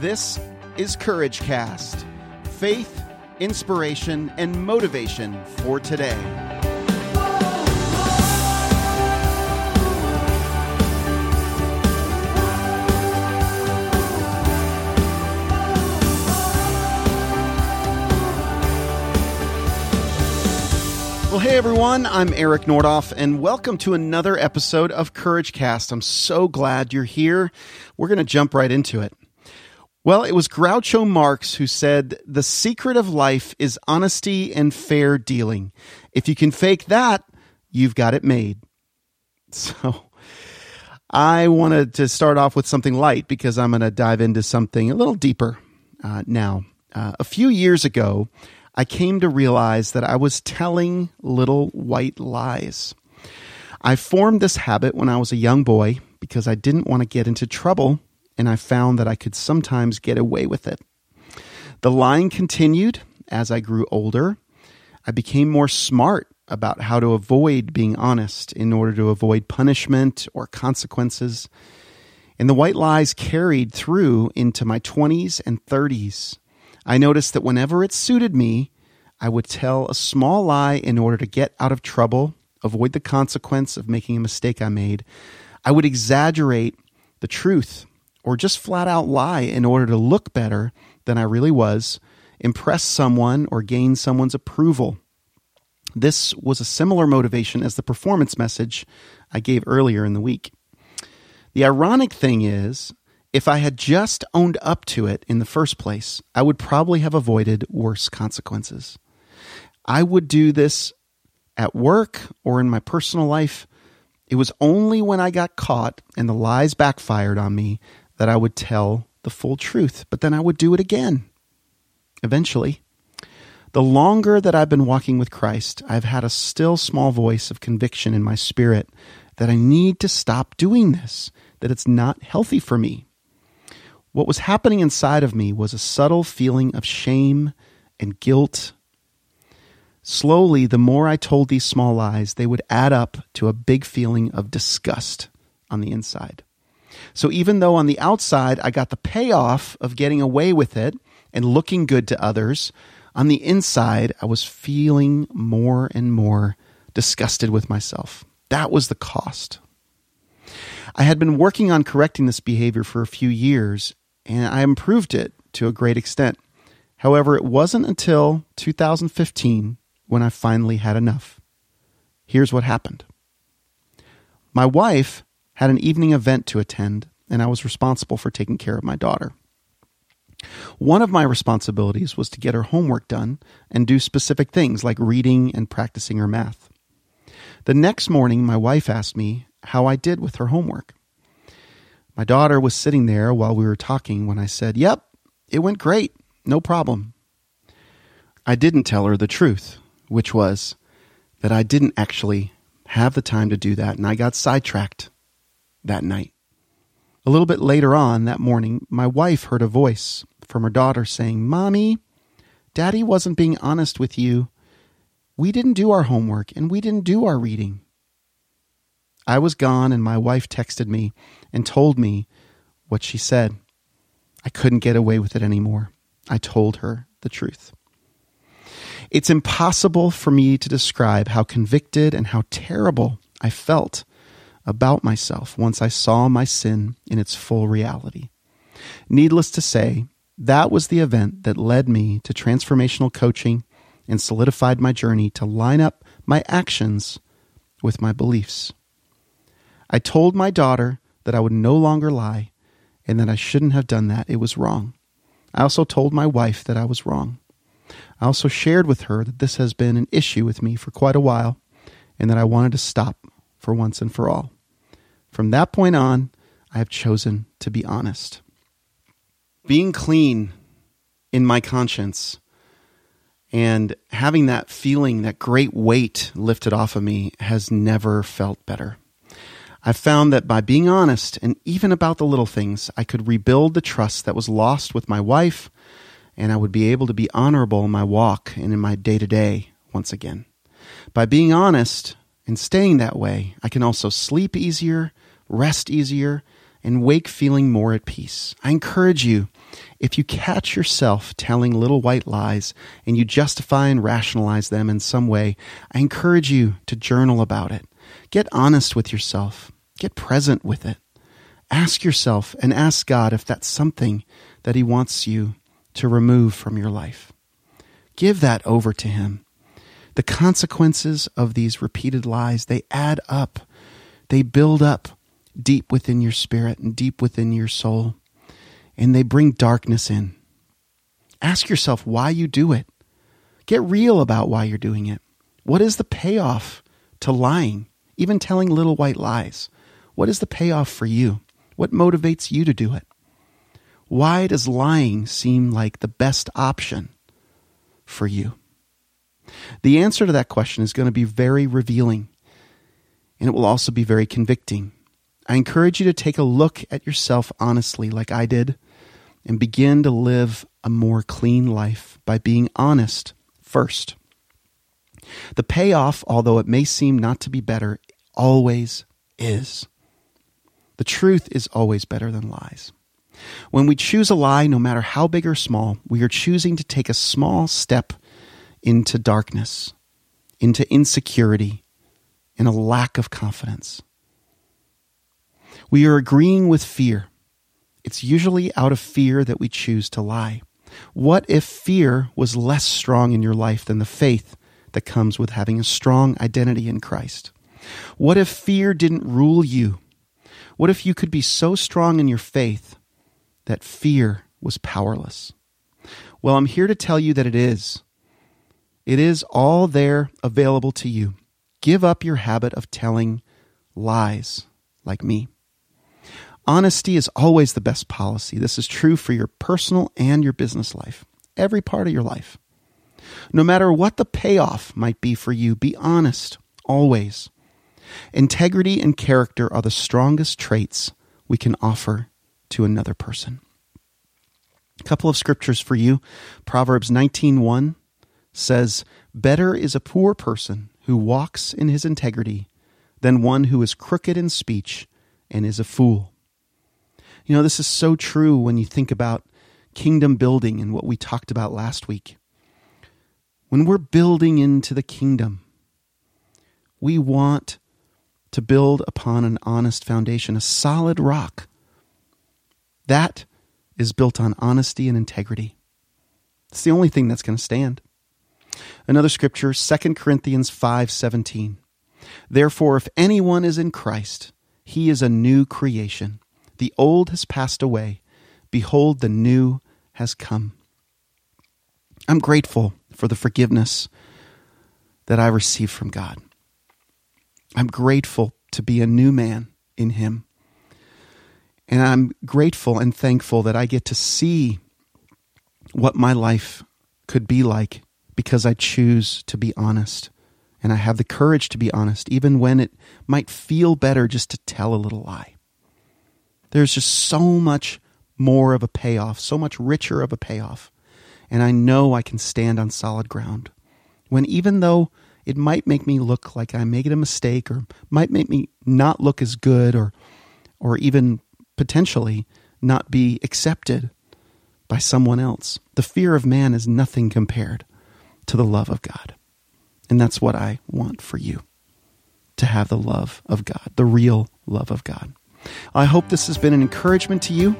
This is CourageCast, faith, inspiration, and motivation for today. Well, hey everyone, I'm Eric Nordoff, and welcome to another episode of CourageCast. I'm so glad you're here. We're going to jump right into it. Well, it was Groucho Marx who said, "The secret of life is honesty and fair dealing. If you can fake that, you've got it made." So I wanted to start off with something light because I'm going to dive into something a little deeper now. A few years ago, I came to realize that I was telling little white lies. I formed this habit when I was a young boy because I didn't want to get into trouble, and I found that I could sometimes get away with it. The lying continued as I grew older. I became more smart about how to avoid being honest in order to avoid punishment or consequences. And the white lies carried through into my 20s and 30s. I noticed that whenever it suited me, I would tell a small lie in order to get out of trouble, avoid the consequence of making a mistake I made. I would exaggerate the truth or just flat out lie in order to look better than I really was, impress someone, or gain someone's approval. This was a similar motivation as the performance message I gave earlier in the week. The ironic thing is, if I had just owned up to it in the first place, I would probably have avoided worse consequences. I would do this at work or in my personal life. It was only when I got caught and the lies backfired on me that I would tell the full truth, but then I would do it again. Eventually, the longer that I've been walking with Christ, I've had a still small voice of conviction in my spirit that I need to stop doing this, that it's not healthy for me. What was happening inside of me was a subtle feeling of shame and guilt. Slowly, the more I told these small lies, they would add up to a big feeling of disgust on the inside. So even though on the outside I got the payoff of getting away with it and looking good to others, on the inside I was feeling more and more disgusted with myself. That was the cost. I had been working on correcting this behavior for a few years, and I improved it to a great extent. However, it wasn't until 2015 when I finally had enough. Here's what happened. My wife had an evening event to attend, and I was responsible for taking care of my daughter. One of my responsibilities was to get her homework done and do specific things like reading and practicing her math. The next morning, my wife asked me how I did with her homework. My daughter was sitting there while we were talking when I said, "Yep, it went great, no problem." I didn't tell her the truth, which was that I didn't actually have the time to do that, and I got sidetracked that night. A little bit later on that morning, my wife heard a voice from her daughter saying, "Mommy, Daddy wasn't being honest with you. We didn't do our homework, and we didn't do our reading." I was gone, and my wife texted me and told me what she said. I couldn't get away with it anymore. I told her the truth. It's impossible for me to describe how convicted and how terrible I felt about myself once I saw my sin in its full reality. Needless to say, that was the event that led me to transformational coaching and solidified my journey to line up my actions with my beliefs. I told my daughter that I would no longer lie and that I shouldn't have done that. It was wrong. I also told my wife that I was wrong. I also shared with her that this has been an issue with me for quite a while and that I wanted to stop for once and for all. From that point on, I have chosen to be honest. Being clean in my conscience and having that feeling, that great weight lifted off of me, has never felt better. I found that by being honest, and even about the little things, I could rebuild the trust that was lost with my wife, and I would be able to be honorable in my walk and in my day-to-day once again. By being honest and staying that way, I can also sleep easier, rest easier, and wake feeling more at peace. I encourage you, If you catch yourself telling little white lies and you justify and rationalize them in some way, I encourage you to journal about it. Get honest with yourself. Get present with it. Ask yourself and ask God if that's something that He wants you to remove from your life. Give that over to Him. The consequences of these repeated lies, they add up. They build up deep within your spirit and deep within your soul, and they bring darkness in. Ask yourself why you do it. Get real about why you're doing it. What is the payoff to lying, even telling little white lies? What is the payoff for you? What motivates you to do it? Why does lying seem like the best option for you? The answer to that question is going to be very revealing, and it will also be very convicting. I encourage you to take a look at yourself honestly, like I did, and begin to live a more clean life by being honest first. The payoff, although it may seem not to be better, always is. The truth is always better than lies. When we choose a lie, no matter how big or small, we are choosing to take a small step into darkness, into insecurity, and a lack of confidence. We are agreeing with fear. It's usually out of fear that we choose to lie. What if fear was less strong in your life than the faith that comes with having a strong identity in Christ? What if fear didn't rule you? What if you could be so strong in your faith that fear was powerless? Well, I'm here to tell you that it is. It is all there available to you. Give up your habit of telling lies like me. Honesty is always the best policy. This is true for your personal and your business life, every part of your life. No matter what the payoff might be for you, be honest, always. Integrity and character are the strongest traits we can offer to another person. A couple of scriptures for you. Proverbs 19:1 says, "Better is a poor person who walks in his integrity than one who is crooked in speech and is a fool." You know, this is so true when you think about kingdom building and what we talked about last week. When we're building into the kingdom, we want to build upon an honest foundation, a solid rock. That is built on honesty and integrity. It's the only thing that's going to stand. Another scripture, 2 Corinthians 5:17. "Therefore, if anyone is in Christ, he is a new creation. The old has passed away. Behold, the new has come." I'm grateful for the forgiveness that I receive from God. I'm grateful to be a new man in Him. And I'm grateful and thankful that I get to see what my life could be like because I choose to be honest. And I have the courage to be honest, even when it might feel better just to tell a little lie. There's just so much more of a payoff, so much richer of a payoff. And I know I can stand on solid ground when, even though it might make me look like I made a mistake or might make me not look as good or even potentially not be accepted by someone else, the fear of man is nothing compared to the love of God. And that's what I want for you, to have the love of God, the real love of God. I hope this has been an encouragement to you,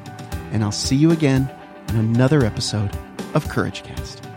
and I'll see you again in another episode of CourageCast.